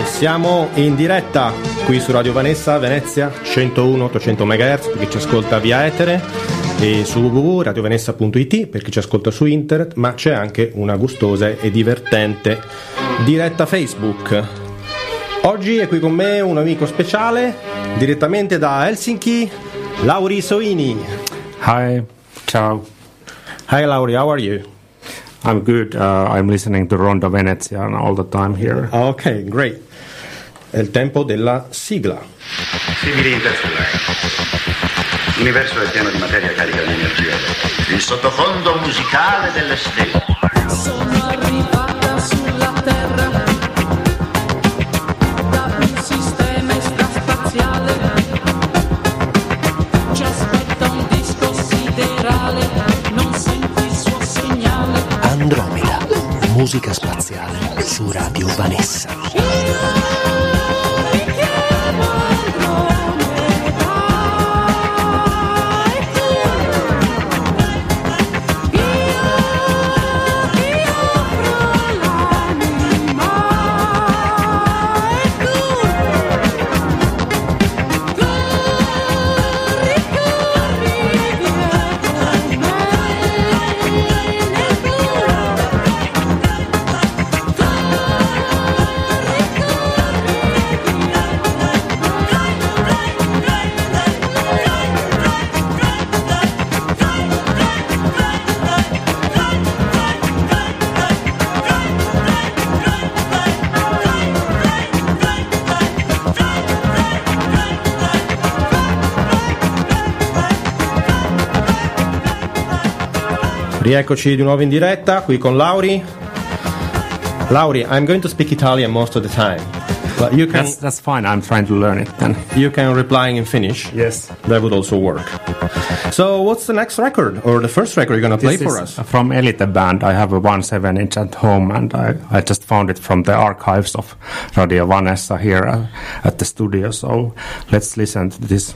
E siamo in diretta qui su Radio Vanessa Venezia 101-800 MHz per chi ci ascolta via etere e su www.radiovenessa.it per chi ci ascolta su internet, ma c'è anche una gustosa e divertente diretta Facebook. Oggi è qui con me un amico speciale direttamente da Helsinki, Lauri Soini. Hi, ciao. Hi Lauri, how are you? I'm good. I'm listening to Ronda Venezia all the time here. Okay, great. È il tempo della sigla. Simili interstellari. L'universo è pieno di materia carica di energia. Il sottofondo musicale delle stelle. Sono arrivata sulla Terra da un sistema extraspaziale. Ci aspetta un disco siderale. Non senti il suo segnale. Andromeda, musica spaziale su Radio Vanessa. Rieccoci di nuovo in diretta qui con Lauri. Lauri, I'm going to speak Italian most of the time. But you can that's fine. I'm trying to learn it then. You can reply in Finnish. Yes. That would also work. So, what's the next record or the first record you're going to play for us? From Elite Band. I have a 1/7 inch at home and I just found it from the archives of Radio Vanessa here at the studio. So, let's listen to this.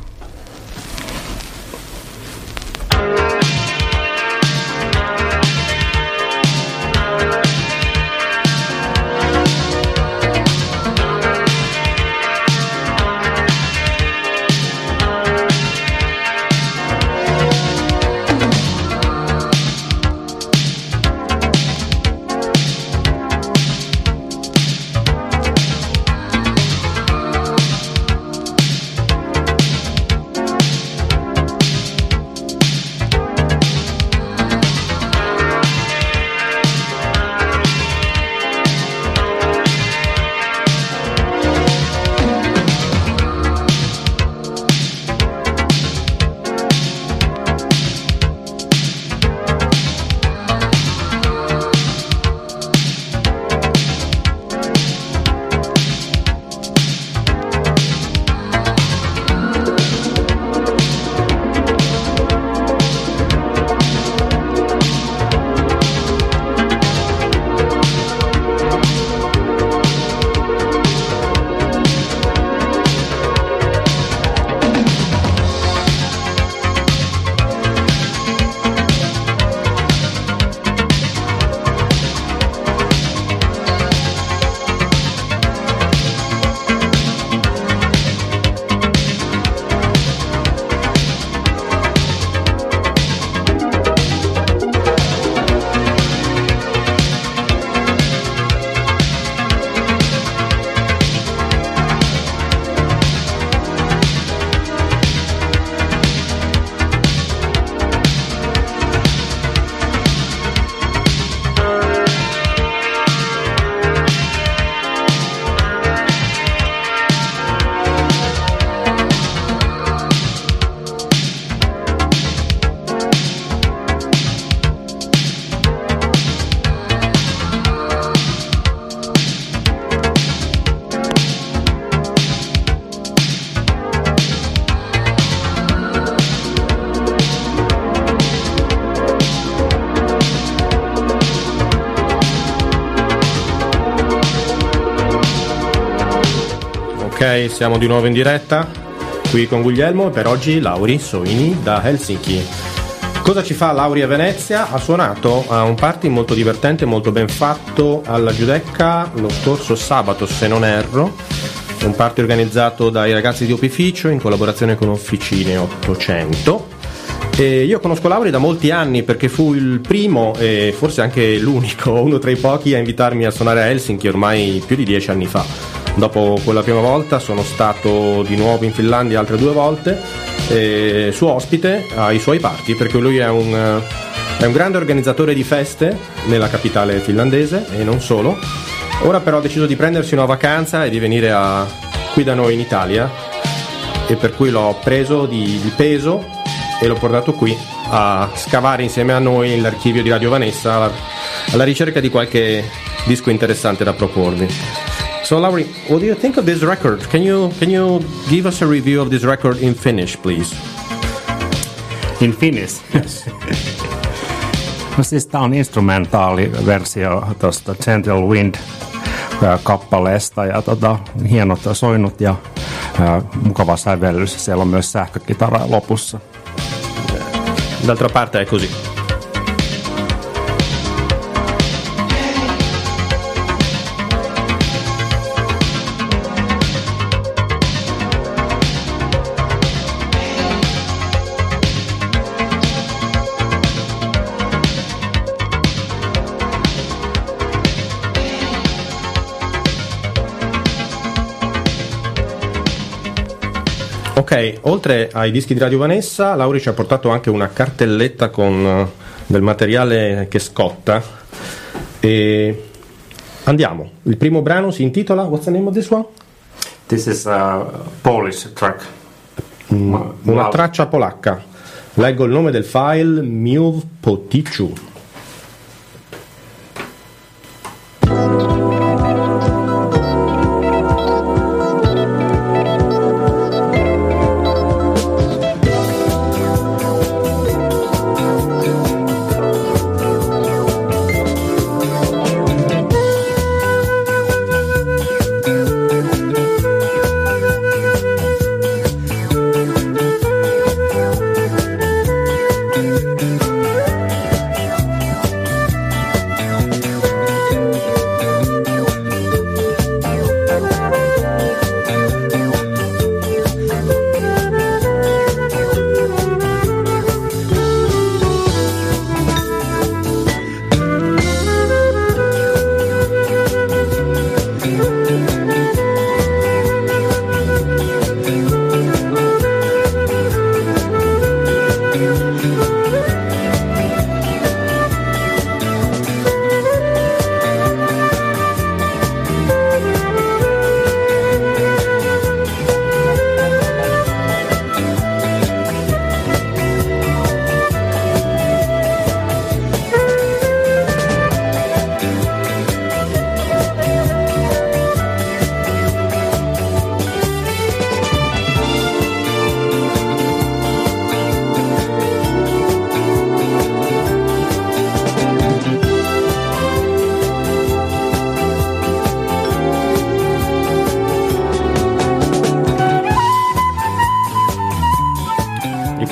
Ok, siamo di nuovo in diretta qui con Guglielmo e per oggi Lauri Soini da Helsinki. Cosa ci fa Lauri a Venezia? Ha suonato a un party molto divertente, molto ben fatto alla Giudecca lo scorso sabato, se non erro, un party organizzato dai ragazzi di Opificio in collaborazione con Officine 800. E io conosco Lauri da molti anni perché fu il primo e forse anche l'unico, uno tra i pochi, a invitarmi a suonare a Helsinki ormai più di 10 anni fa. Dopo quella prima volta sono stato di nuovo in Finlandia altre 2 volte, suo ospite ai suoi party, perché lui è un grande organizzatore di feste nella capitale finlandese e non solo. Ora però ha deciso di prendersi una vacanza e di venire qui da noi in Italia, e per cui l'ho preso di peso e l'ho portato qui a scavare insieme a noi l'archivio di Radio Vanessa alla ricerca di qualche disco interessante da proporvi. So Lauri, what do you think of this record? Can you give us a review of this record in Finnish, please? In Finnish? Yes. No, siis tää on instrumentaaliversio tuosta Gentle Wind kappaleesta, ja hienot soinut ja mukava sävellys. Siellä on myös sähkökitara lopussa. D'altra parte è così. Ok, oltre ai dischi di Radio Vanessa, Lauri ci ha portato anche una cartelletta con del materiale che scotta. E andiamo. Il primo brano si intitola What's the name of this one? This is a Polish track. Una traccia polacca. Leggo il nome del file, Miów Potyciu.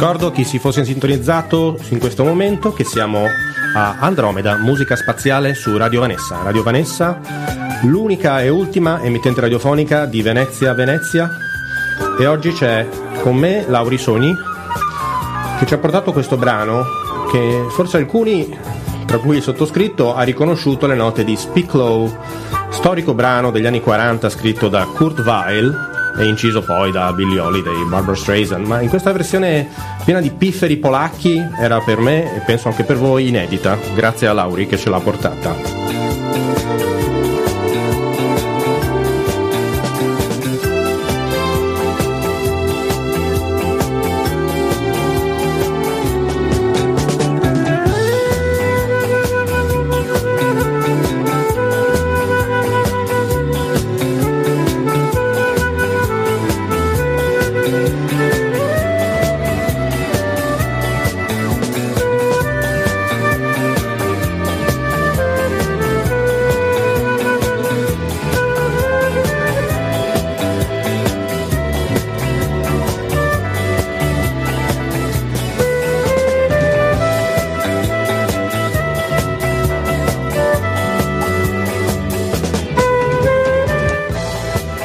Ricordo chi si fosse sintonizzato in questo momento che siamo a Andromeda Musica Spaziale su Radio Vanessa. Radio Vanessa, l'unica e ultima emittente radiofonica di Venezia, e oggi c'è con me Lauri Soini che ci ha portato questo brano che forse alcuni, tra cui il sottoscritto, ha riconosciuto le note di Speak Low, storico brano degli anni 40 scritto da Kurt Weill e inciso poi da Billie Holiday, Barbara Streisand, ma in questa versione piena di pifferi polacchi era per me, e penso anche per voi, inedita, grazie a Lauri che ce l'ha portata.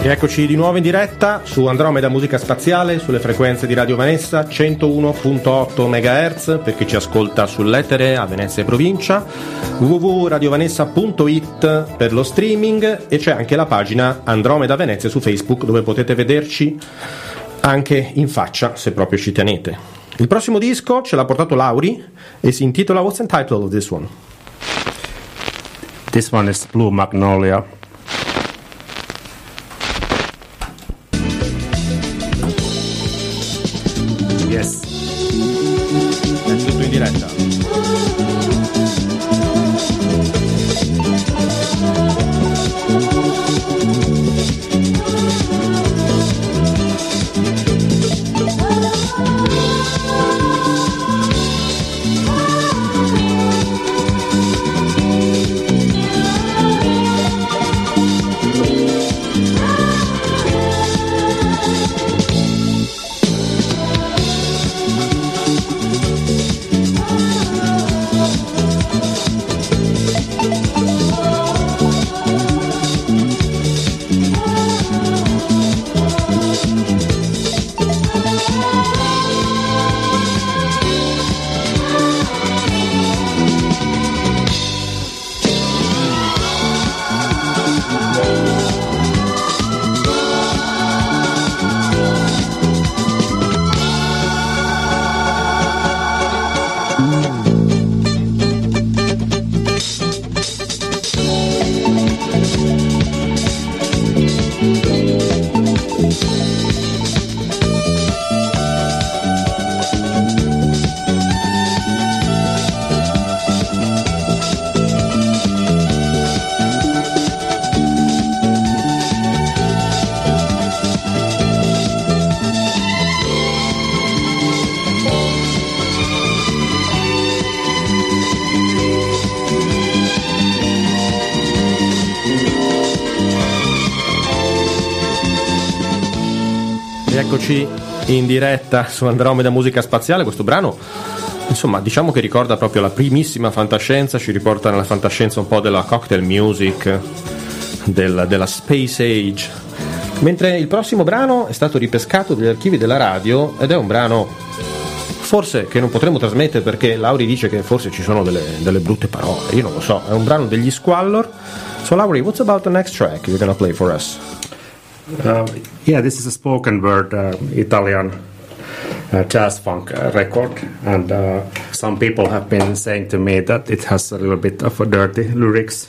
E eccoci di nuovo in diretta su Andromeda Musica Spaziale, sulle frequenze di Radio Vanessa, 101.8 MHz, per chi ci ascolta sull'etere a Venezia e provincia, www.radiovanessa.it per lo streaming, e c'è anche la pagina Andromeda Venezia su Facebook, dove potete vederci anche in faccia, se proprio ci tenete. Il prossimo disco ce l'ha portato Lauri e si intitola What's Entitled This One? This one is Blue Magnolia. Yes. È tutto in diretta. In diretta su Andromeda Musica Spaziale. Questo brano, insomma, diciamo che ricorda proprio la primissima fantascienza, ci riporta nella fantascienza un po' della cocktail music, della space age. Mentre il prossimo brano è stato ripescato dagli archivi della radio ed è un brano forse che non potremo trasmettere, perché Lauri dice che forse ci sono delle brutte parole, io non lo so. È un brano degli Squallor. So Lauri, what's about the next track you're gonna play for us? Yeah, this is a spoken word Italian jazz funk record, and some people have been saying to me that it has a little bit of a dirty lyrics,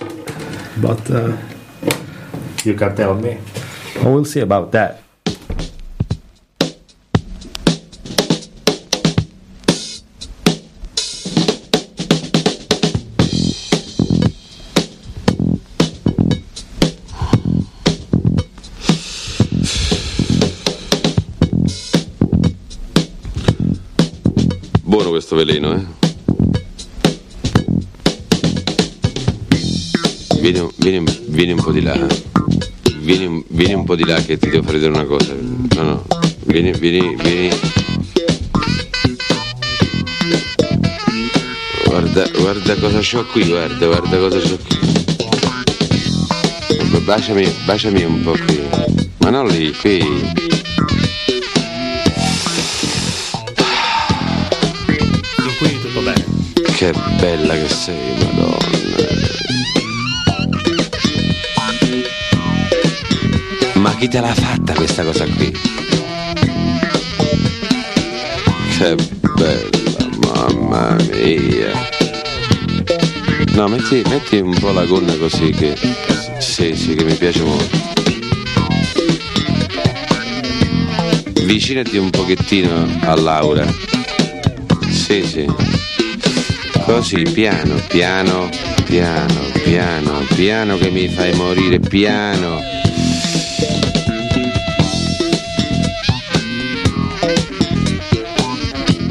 but you can tell me. I will see about that. Questo veleno, Vieni un po' di là, vieni un po' di là che ti devo fare vedere una cosa. No, vieni. Guarda cosa c'ho qui, guarda cosa c'ho qui. Baciami un po' qui. Ma non lì, qui. Che bella che sei, madonna. Ma chi te l'ha fatta questa cosa qui? Che bella, mamma mia. No, metti un po' la gonna così, che sì, che mi piace molto. Vicinati un pochettino a Laura. Sì. Così, piano, che mi fai morire, piano.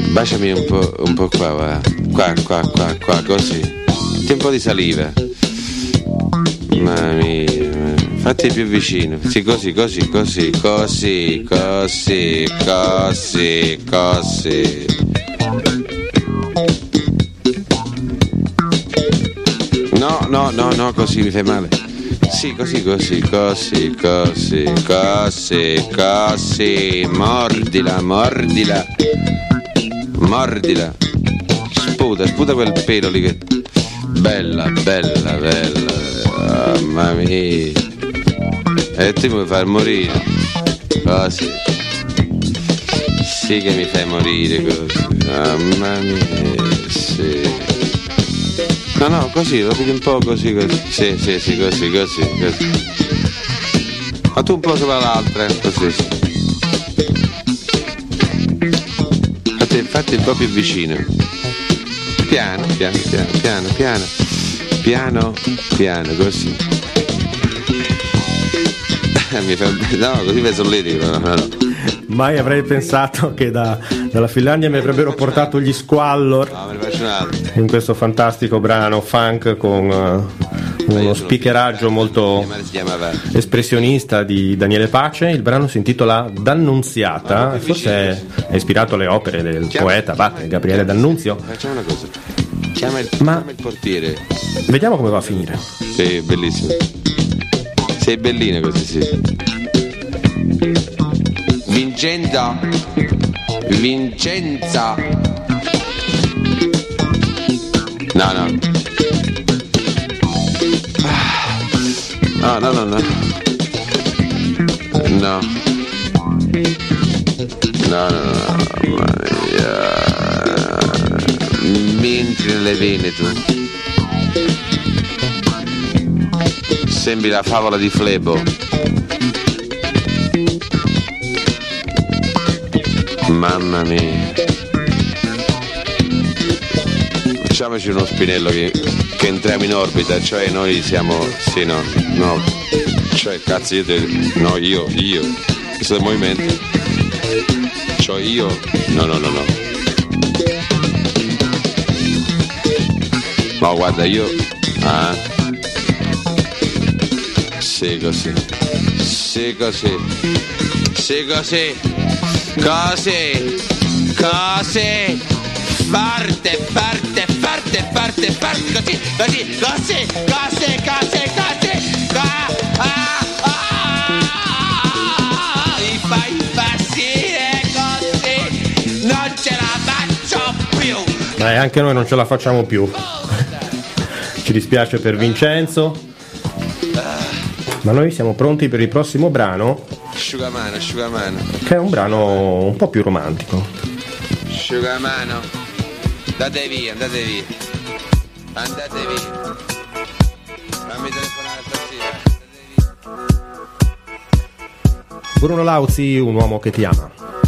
Baciami un po' qua, va. Qua, così. Metti un po' di saliva. Mamma mia. Fatti più vicino. Sì, così. No, così mi fai male. Così, così, così, così, così, così, così. Mordila, mordila, mordila. Sputa, sputa quel pelo lì che... Bella, bella, bella. Oh, mamma mia. E ti puoi far morire. Così. Sì che mi fai morire così. Oh, mamma mia, sì. No, no, così, lo vedi un po' così, così. Sì, sì, sì, così, così, così. Ma tu un po' sopra l'altra, così. Fatti un po' più vicino. Piano, piano, piano, piano, piano. Piano, piano, così. Mi fa... No, così penso l'etico, no, no. Mai avrei pensato che dalla Finlandia mi avrebbero portato gli Squallor in questo fantastico brano funk con uno speakeraggio molto espressionista di Daniele Pace. Il brano si intitola D'Annunziata, forse è ispirato alle opere del poeta abate Gabriele D'Annunzio. Facciamo una cosa, chiama il portiere, vediamo come va a finire. Sei bellissimo, sei bellina così, sì. Vincenda, Vincenza. No, no. No, no, no, no. No. No, no, no. Mamma mia. Mi entri nelle vene tu. Sembri la favola di Flebo. Mamma mia. Facciamoci uno spinello che entriamo in orbita, cioè noi siamo. Sì, no, no. Cioè, cazzo, io no, io. Questo è il movimento. Cioè io. No, no, no, no. Ma guarda, io. Ah. Sì, così. Sì, così. Sì, così. Così, così, parte, parte, parte, parte, parte, così, così, così, così, così, così, mi fai impazzire così, non ce la faccio più. Anche noi non ce la facciamo più. Ci dispiace per Vincenzo, ma noi siamo pronti per il prossimo brano. Asciugamano, asciugamano. Che è un brano un po' più romantico. Asciugamano. Andate via, andate via. Andate via. Fammi telefonare stasera. Bruno Lauzi, Un uomo che ti ama. No!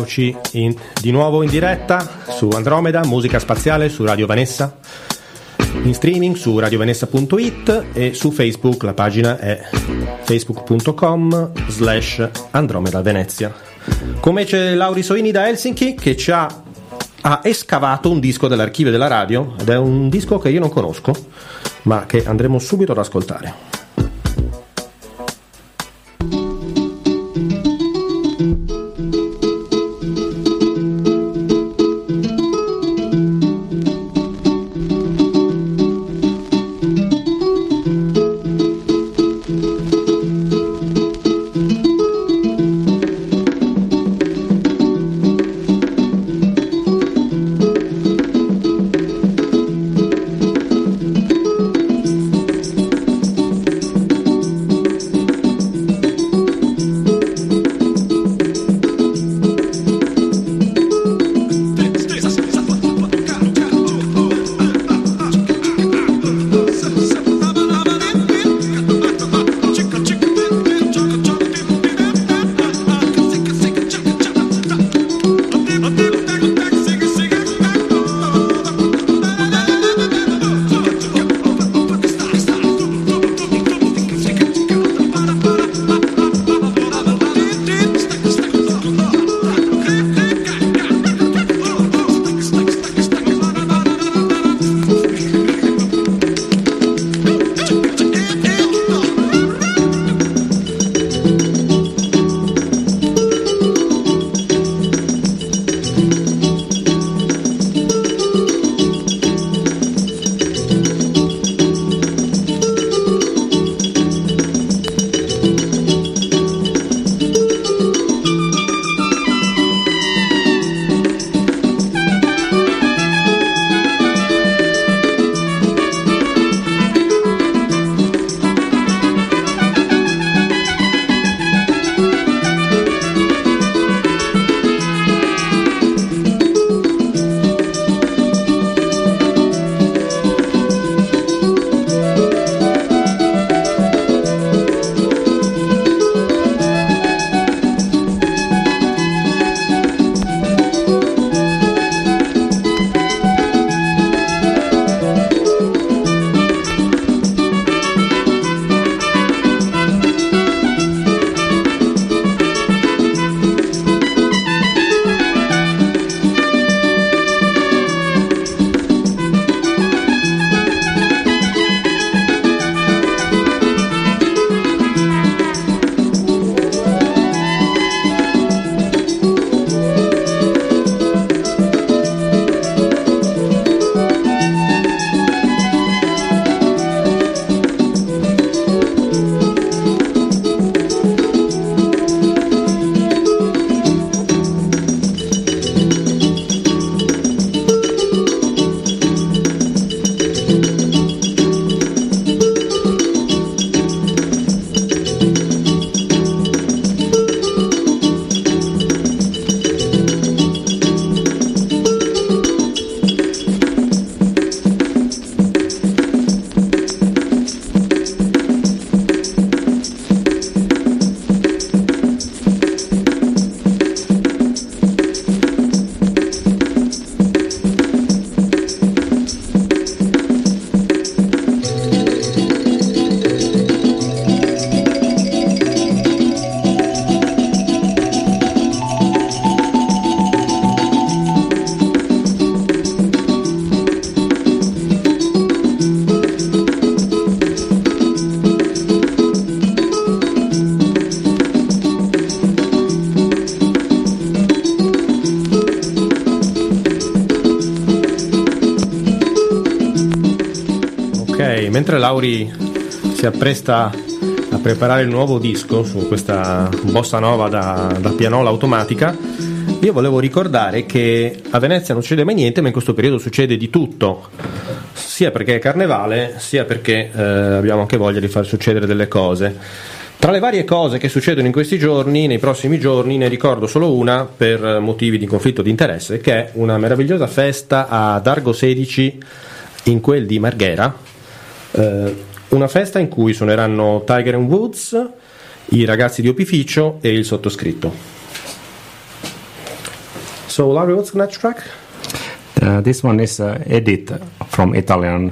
Eccoci di nuovo in diretta su Andromeda Musica Spaziale, su Radio Vanessa, in streaming su radiovenessa.it e su Facebook. La pagina è facebook.com/AndromedaVenezia. Come c'è Lauri Soini da Helsinki, che ci ha escavato un disco dall'archivio della radio, ed è un disco che io non conosco ma che andremo subito ad ascoltare. Mentre Lauri si appresta a preparare il nuovo disco su questa bossa nova da pianola automatica, io volevo ricordare che a Venezia non succede mai niente, ma in questo periodo succede di tutto, sia perché è carnevale, sia perché abbiamo anche voglia di far succedere delle cose. Tra le varie cose che succedono in questi giorni, nei prossimi giorni, ne ricordo solo una per motivi di conflitto di interesse, che è una meravigliosa festa ad Argo 16 in quel di Marghera. Una festa in cui suoneranno Tiger and Woods, i ragazzi di Opificio e il sottoscritto. So, Lauri, what's the next track? This one is edit from Italian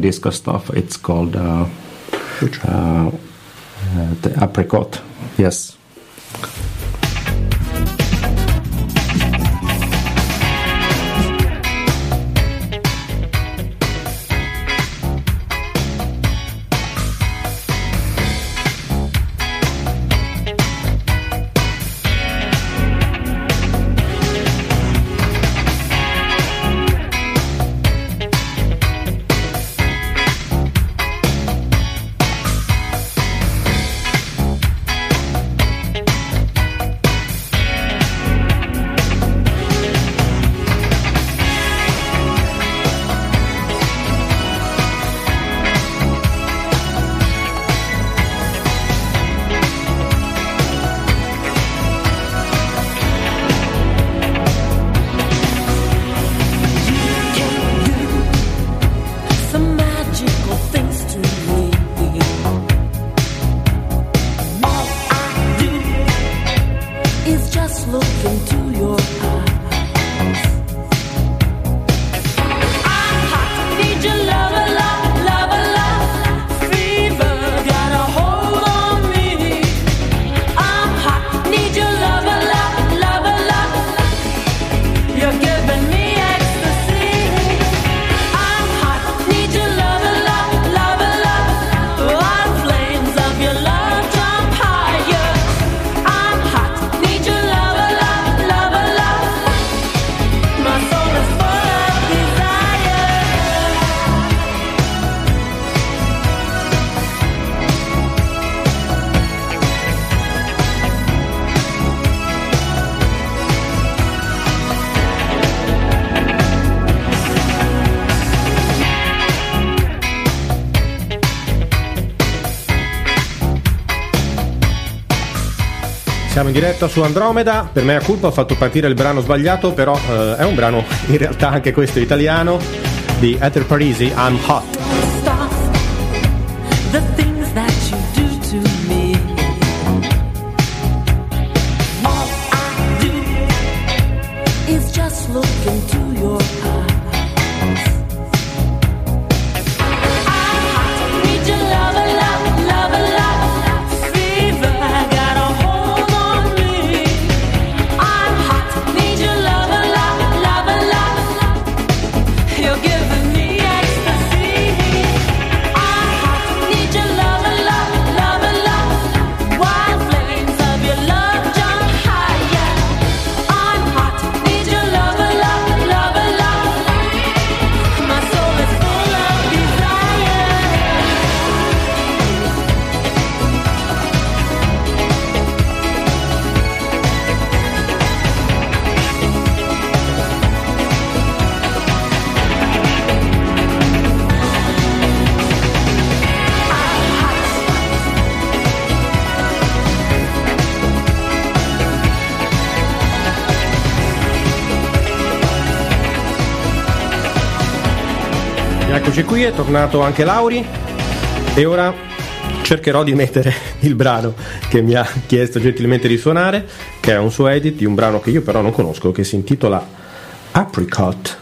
disco stuff. It's called the Apricot. Yes. Siamo in diretta su Andromeda, per me è colpa, ho fatto partire il brano sbagliato, però è un brano in realtà anche questo italiano di Heather Parisi, I'm Hot. Qui è tornato anche Lauri e ora cercherò di mettere il brano che mi ha chiesto gentilmente di suonare, che è un suo edit di un brano che io però non conosco, che si intitola Apricot.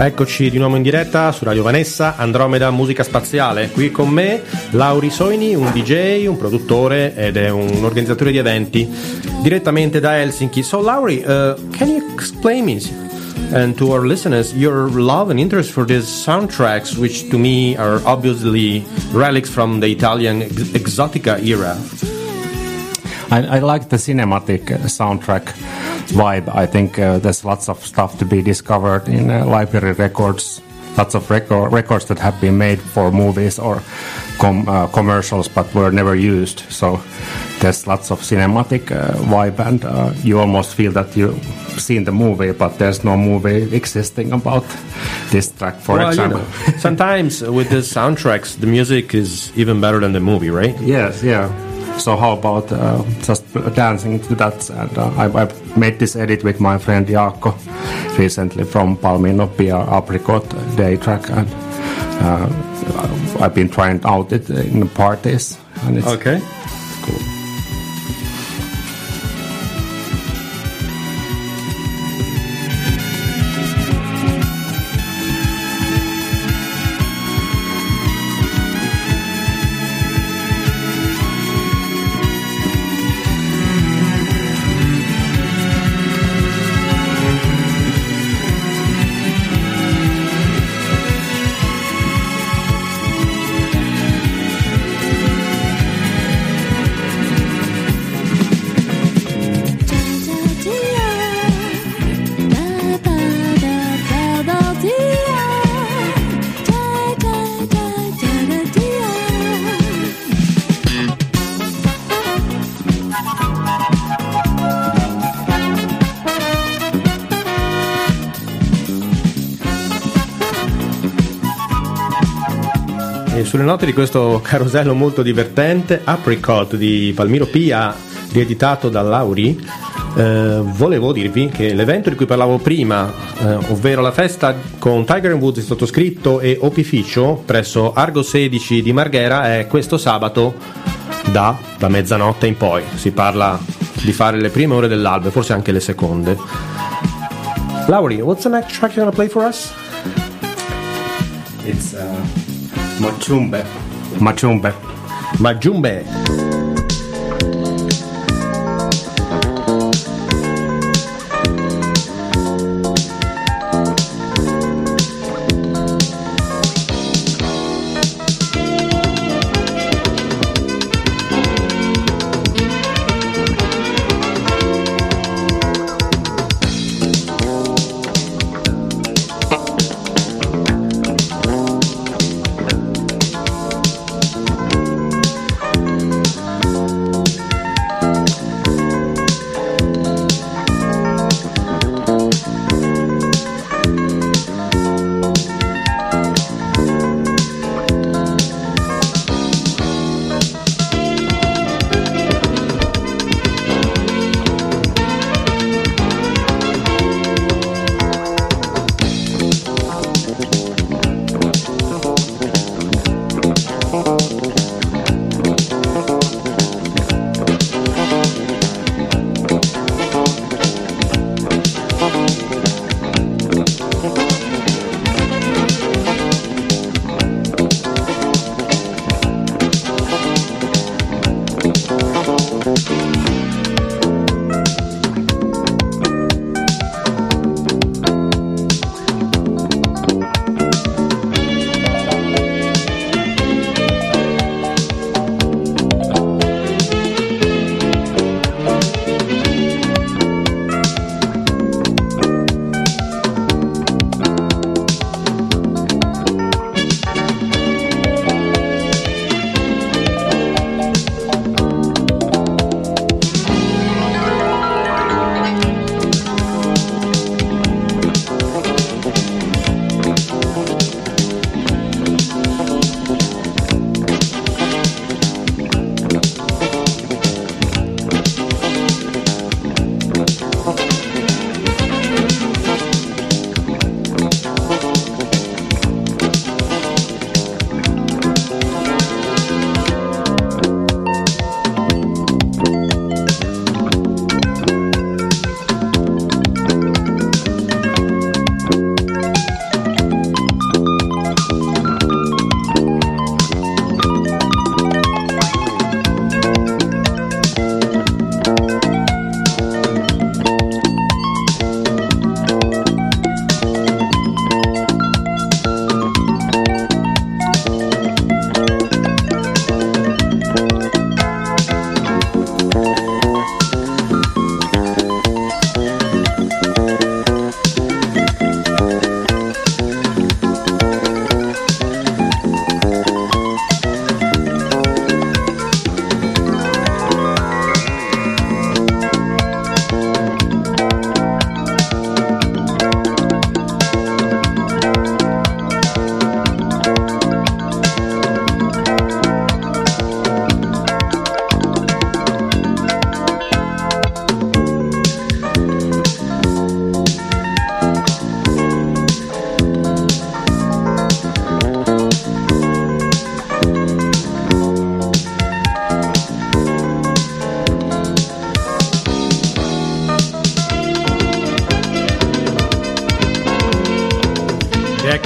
Eccoci di nuovo in diretta su Radio Vanessa, Andromeda Musica Spaziale. Qui con me Lauri Soini, un DJ, un produttore ed è un organizzatore di eventi direttamente da Helsinki. So Lauri, can you explain me and to our listeners your love and interest for these soundtracks, which to me are obviously relics from the Italian exotica era? I like the cinematic soundtrack vibe. I think there's lots of stuff to be discovered in library records, lots of records that have been made for movies or commercials but were never used. So there's lots of cinematic vibe, and you almost feel that you've seen the movie, but there's no movie existing about this track, for example. You know, sometimes with the soundtracks, the music is even better than the movie, right? Yes, yeah. So how about just dancing to that? And I've made this edit with my friend Jaakko recently from Palmino PR Apricot Day track, and I've been trying out it in the parties. And it's okay. Cool. Sulle note di questo carosello molto divertente, Apricot di Palmiro Pia, rieditato da Lauri, volevo dirvi che l'evento di cui parlavo prima, ovvero la festa con Tiger and Woods, sottoscritto e Opificio presso Argo 16 di Marghera, è questo sabato da mezzanotte in poi. Si parla di fare le prime ore dell'alba, forse anche le seconde. Lauri, what's the next track you're gonna play for us? It's Majumbe.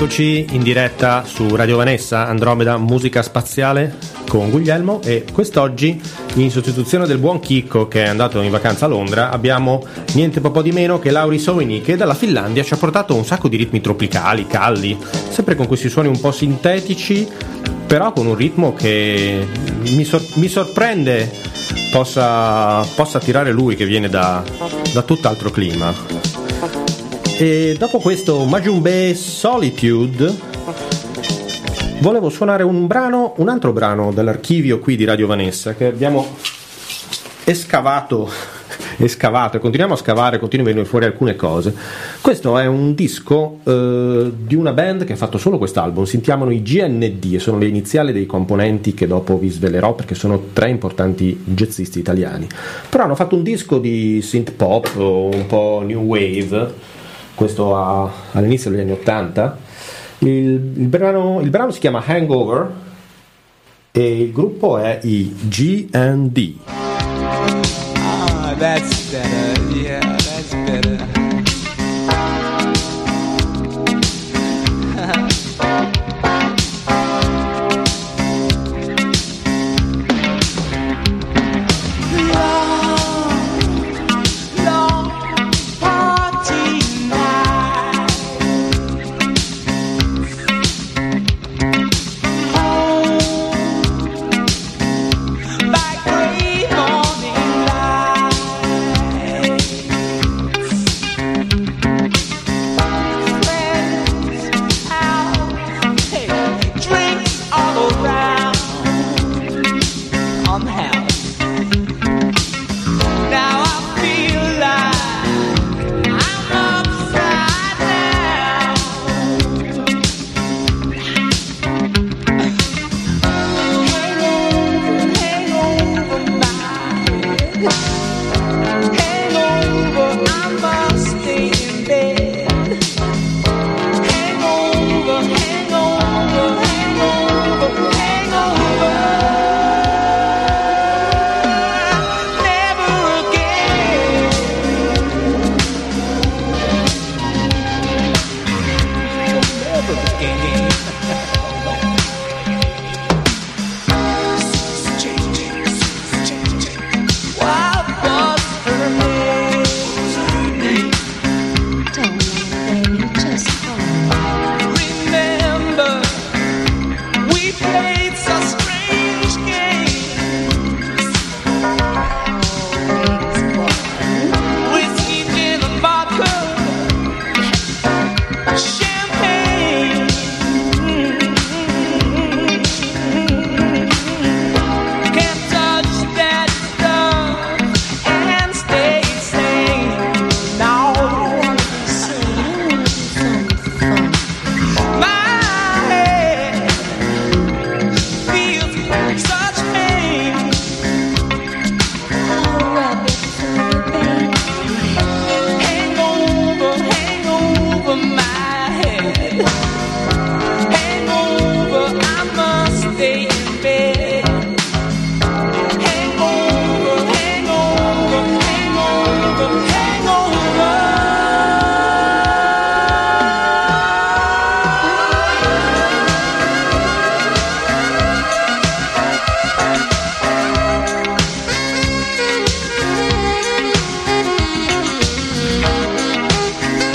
Eccoci in diretta su Radio Vanessa, Andromeda Musica Spaziale con Guglielmo, e quest'oggi in sostituzione del buon Chicco che è andato in vacanza a Londra abbiamo niente po' di meno che Lauri Soini, che dalla Finlandia ci ha portato un sacco di ritmi tropicali, caldi, sempre con questi suoni un po' sintetici, però con un ritmo che mi sorprende possa tirare lui, che viene da tutt'altro clima. E dopo questo Majumbe Solitude volevo suonare un altro brano dall'archivio qui di Radio Vanessa, che abbiamo escavato e continuiamo a scavare, continuano a venire fuori alcune cose. Questo è un disco di una band che ha fatto solo quest'album, si chiamano i GND, sono le iniziali dei componenti che dopo vi svelerò, perché sono tre importanti jazzisti italiani, però hanno fatto un disco di synth pop un po' new wave, questo all'inizio degli anni 80. Il brano si chiama Hangover e il gruppo è i GND. That's better, yeah, that's better.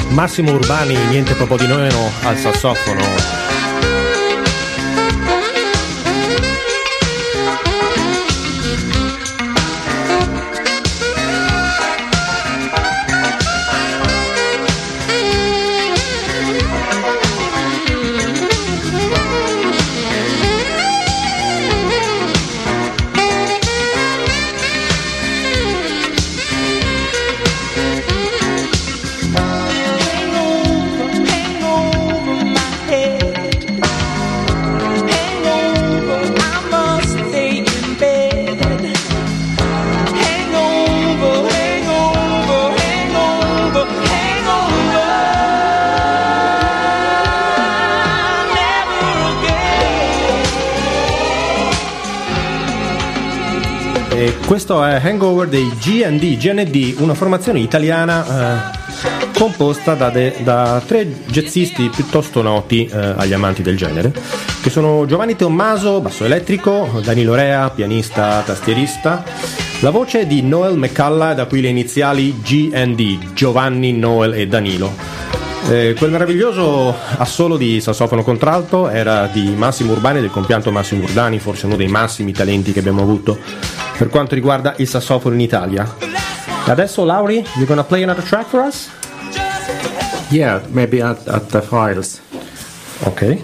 Massimo Urbani, niente proprio di meno, al sassofono. Questo è Hangover dei GND, una formazione italiana composta da tre jazzisti piuttosto noti agli amanti del genere, che sono Giovanni Tommaso, basso elettrico, Danilo Rea, pianista tastierista, la voce di Noel McCalla, da cui le iniziali GND, Giovanni, Noel e Danilo. Quel meraviglioso assolo di sassofono contralto era di Massimo Urbani, del compianto Massimo Urbani, forse uno dei massimi talenti che abbiamo avuto per quanto riguarda il sassofono in Italia. Adesso, Lauri, you're gonna play another track for us? Yeah, maybe at the files. Okay.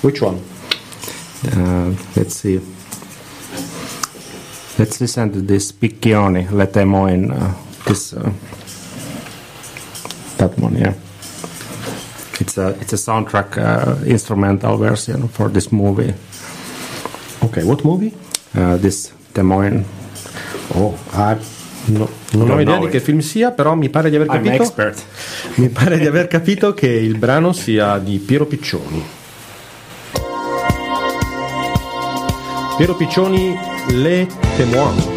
Which one? Let's see. Let's listen to this Piccioni, Let Them In, this that one, yeah. It's a soundtrack instrumental version for this movie. Okay, what movie? This Des Moines. Oh, non ho idea di che film sia, però mi pare di aver capito. I'm expert. Mi pare di aver capito che il brano sia di Piero Piccioni. Piero Piccioni, Les Témoins.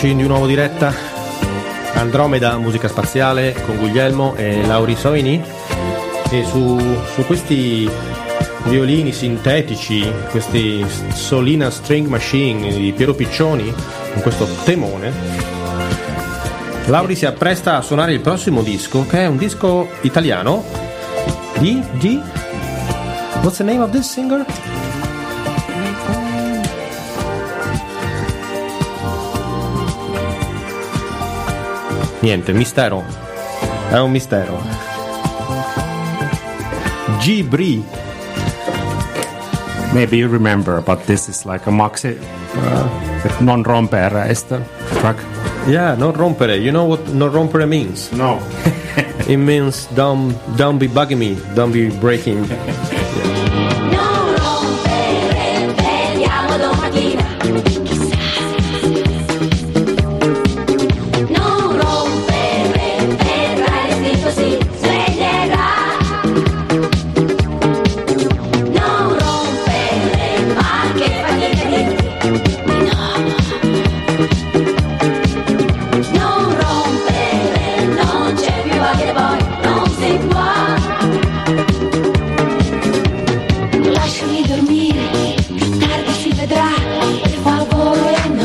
Di nuovo diretta Andromeda Musica Spaziale con Guglielmo e Lauri Soini, e su questi violini sintetici, questi Solina String Machine di Piero Piccioni, con questo temone, Lauri si appresta a suonare il prossimo disco, che è un disco italiano di What's the name of this singer? Niente, mistero. È un mistero. Gibri. Maybe you remember, but this is like a maxi Non Rompere Esther track. Yeah, Non Rompere. You know what Non Rompere means? No. It means don't be bugging me, don't be breaking. Dormire, più tardi si vedrà il favore.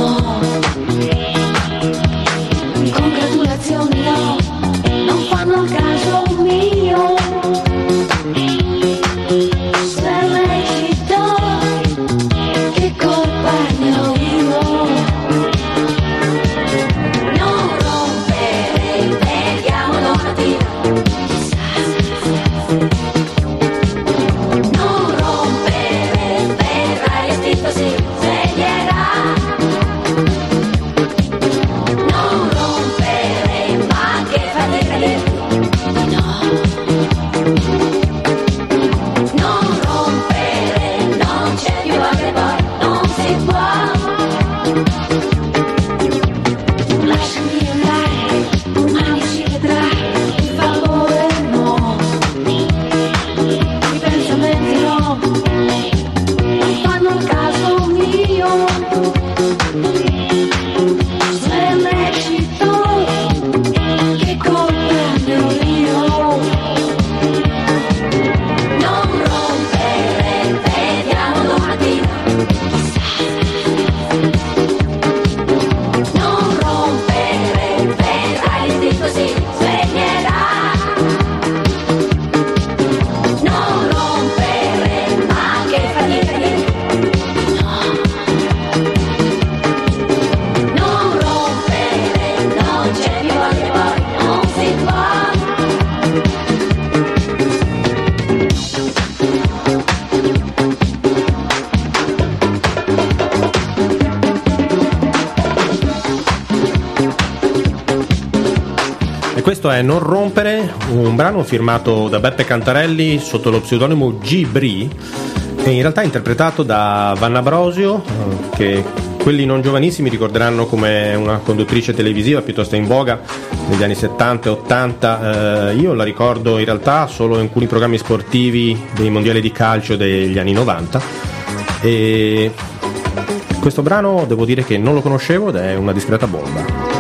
E questo è Non Rompere, un brano firmato da Beppe Cantarelli sotto lo pseudonimo Gibri e in realtà interpretato da Vanna Brosio, che quelli non giovanissimi ricorderanno come una conduttrice televisiva piuttosto in voga negli anni 70 e 80. Io la ricordo in realtà solo in alcuni programmi sportivi dei mondiali di calcio degli anni 90, e questo brano devo dire che non lo conoscevo ed è una discreta bomba.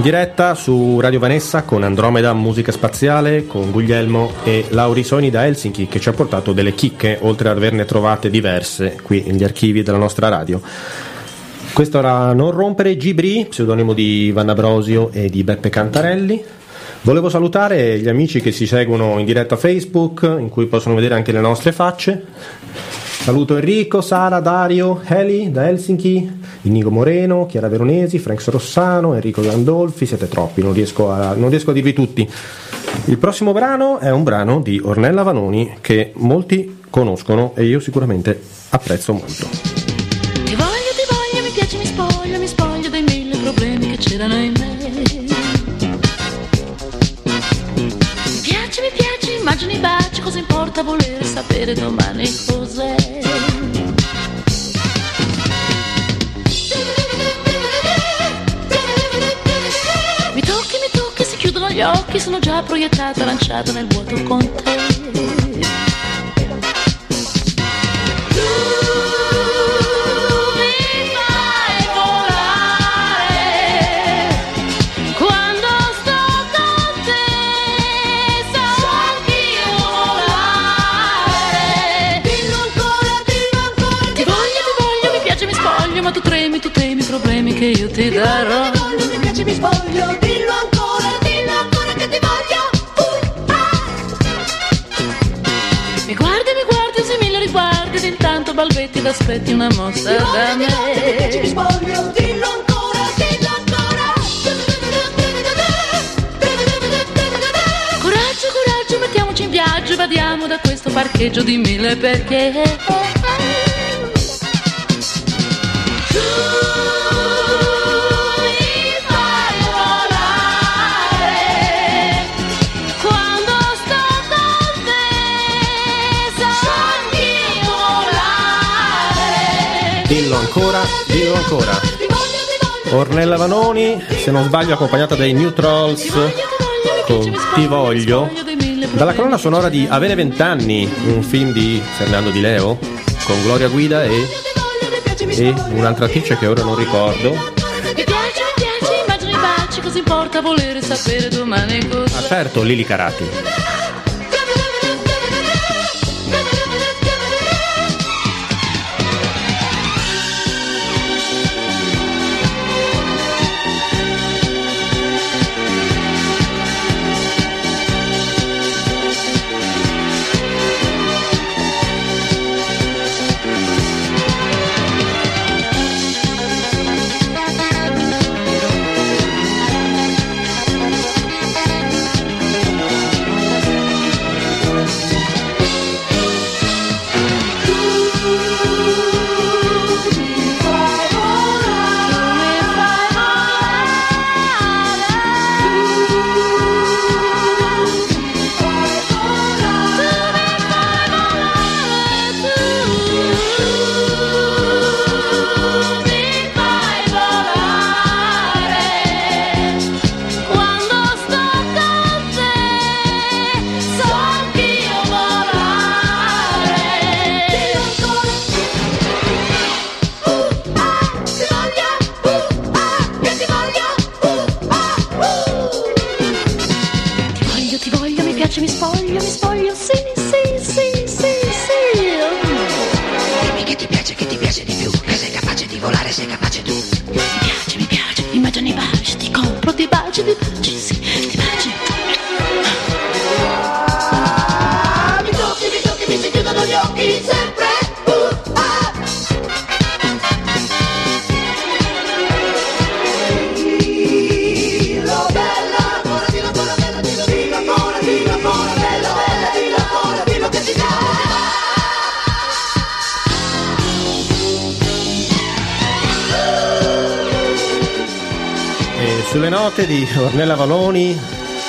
Diretta su Radio Vanessa con Andromeda Musica Spaziale, con Guglielmo e Lauri Soini da Helsinki, che ci ha portato delle chicche, oltre ad averne trovate diverse qui negli archivi della nostra radio. Questo era Non Rompere, Gibri, pseudonimo di Vanna Brosio e di Beppe Cantarelli. Volevo salutare gli amici che si seguono in diretta Facebook, in cui possono vedere anche le nostre facce. Saluto Enrico, Sara, Dario, Heli da Helsinki, Inigo Moreno, Chiara Veronesi, Frank Sorossano, Enrico Gandolfi. Siete troppi, non riesco a dirvi tutti. Il prossimo brano è un brano di Ornella Vanoni che molti conoscono e io sicuramente apprezzo molto. Ti voglio, mi piace, mi spoglio dei mille problemi che c'erano in me. Mi piace, immagini, baci, cosa importa volere sapere domani cos'è. Gli occhi sono già proiettata, lanciata nel vuoto con te. Tu mi fai volare, quando sto con te so chi volare. Dillo ancora, ti voglio, mi piace, mi spoglio, ma tu tremi i problemi che io ti darò. Ti voglio, mi piace, mi spoglio, dillo ancora. Balbetti, t'aspetti una mossa da me. Ti spoglio, dillo ancora, dillo ancora. Coraggio, coraggio, mettiamoci in viaggio e vadiamo da questo parcheggio di mille perché. Dillo ancora, dillo ancora. Ornella Vanoni, se non sbaglio, accompagnata dai New Trolls con Ti Voglio, dalla colonna sonora di Avere 20 anni, un film di Fernando Di Leo con Gloria Guida e un'altra attrice che ora non ricordo. Ah certo, Lili Carati. baci, mi spoglio, sì, sì, sì, sì, sì. Dimmi che ti piace di più, che sei capace di volare, sei capace tu. Mi piace, immagino i baci, ti compro, ti baci, sì, ti baci. Ah, mi tocchi, mi si chiudono gli occhi, sempre. Sulle note di Ornella Vanoni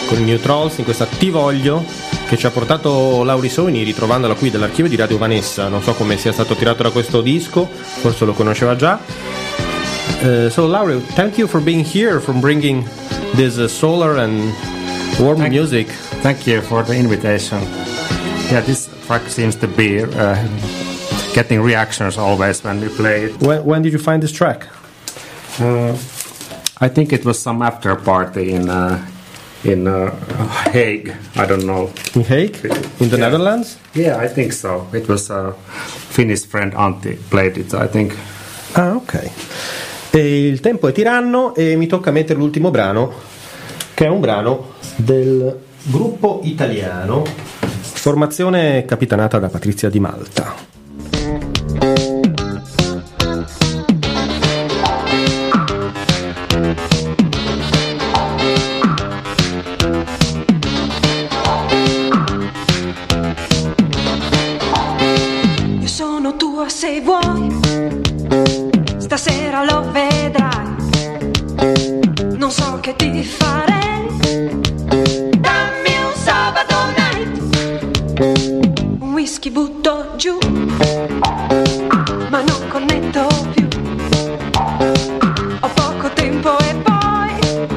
con i New Trolls in questa Ti Voglio che ci ha portato Lauri Soini, ritrovandola qui dall'archivio di Radio Vanessa. Non so come sia stato tirato da questo disco, forse lo conosceva già. So Lauri, thank you for being here, for bringing this solar and warm music. Thank you for the invitation. Yeah, this track seems to be getting reactions always when we play it. When did you find this track? I think it was some after party in Hague. I don't know. In Hague? In the Netherlands? Yeah, I think so. It was a Finnish friend Antti played it, I think. Ah, ok. E il tempo è tiranno e mi tocca mettere l'ultimo brano, che è un brano del gruppo italiano, formazione capitanata da Patrizia Di Malta. Se vuoi, stasera lo vedrai. Non so che ti farei. Dammi un sabato night. Un whisky butto giù, ma non connetto più. Ho poco tempo e poi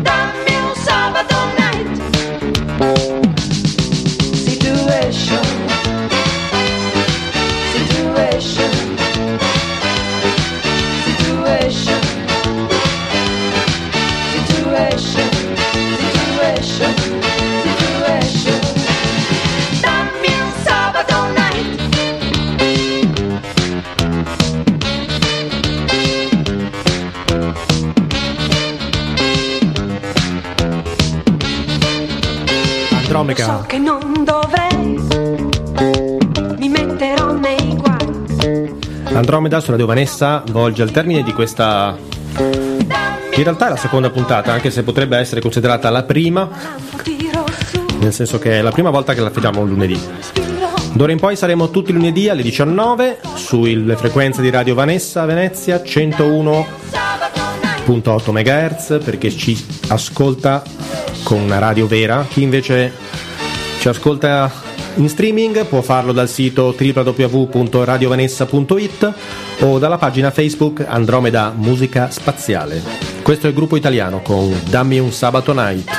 dammi un sabato night. Situation. Lo so che non dovrei, mi metterò nei guai. Andromeda su Radio Vanessa volge al termine di questa, in realtà è la seconda puntata, anche se potrebbe essere considerata la prima, nel senso che è la prima volta che la facciamo lunedì. D'ora in poi saremo tutti lunedì alle 19 sulle frequenze di Radio Vanessa Venezia 101.8 MHz, perché ci ascolta con una radio vera. Chi invece ci ascolta in streaming può farlo dal sito www.radiovenessa.it o dalla pagina Facebook Andromeda Musica Spaziale. Questo è il gruppo italiano con Dammi un sabato night.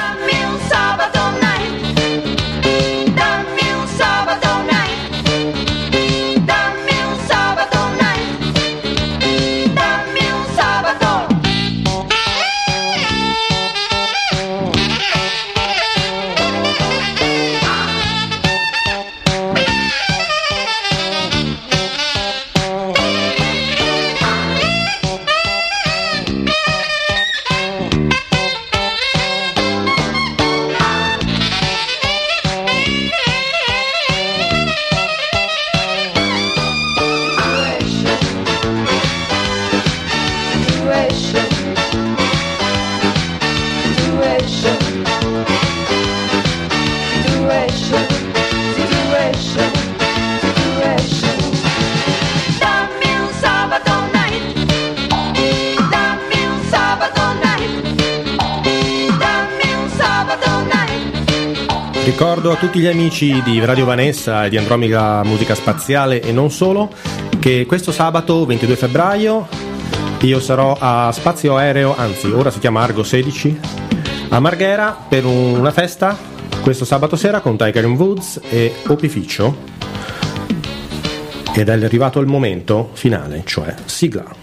Ricordo a tutti gli amici di Radio Vanessa e di Andromeda Musica Spaziale e non solo che questo sabato 22 febbraio io sarò a Spazio Aereo, anzi ora si chiama Argo 16, a Marghera per una festa questo sabato sera con Tiger in Woods e Opificio, ed è arrivato il momento finale, cioè sigla.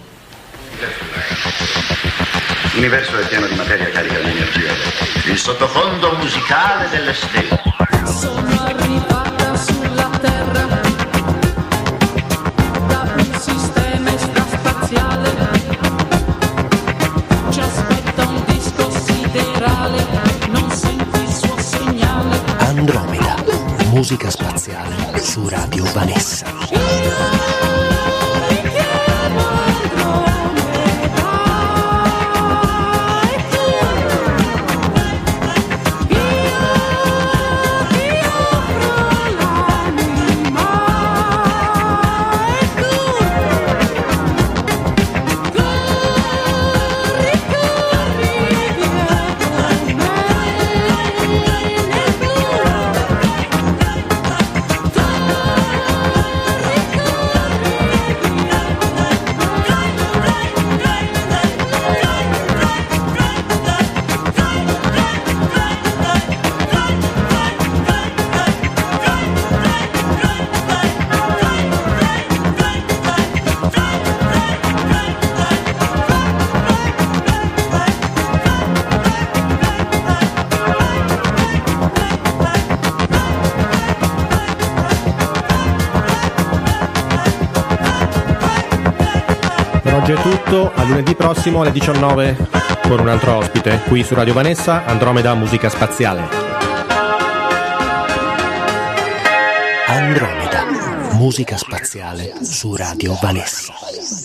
L'universo è pieno di materia carica di energia, il sottofondo musicale delle stelle. Musica spaziale su Radio Vanessa. A lunedì prossimo alle 19 con un altro ospite qui su Radio Vanessa, Andromeda Musica Spaziale. Andromeda Musica Spaziale su Radio Vanessa.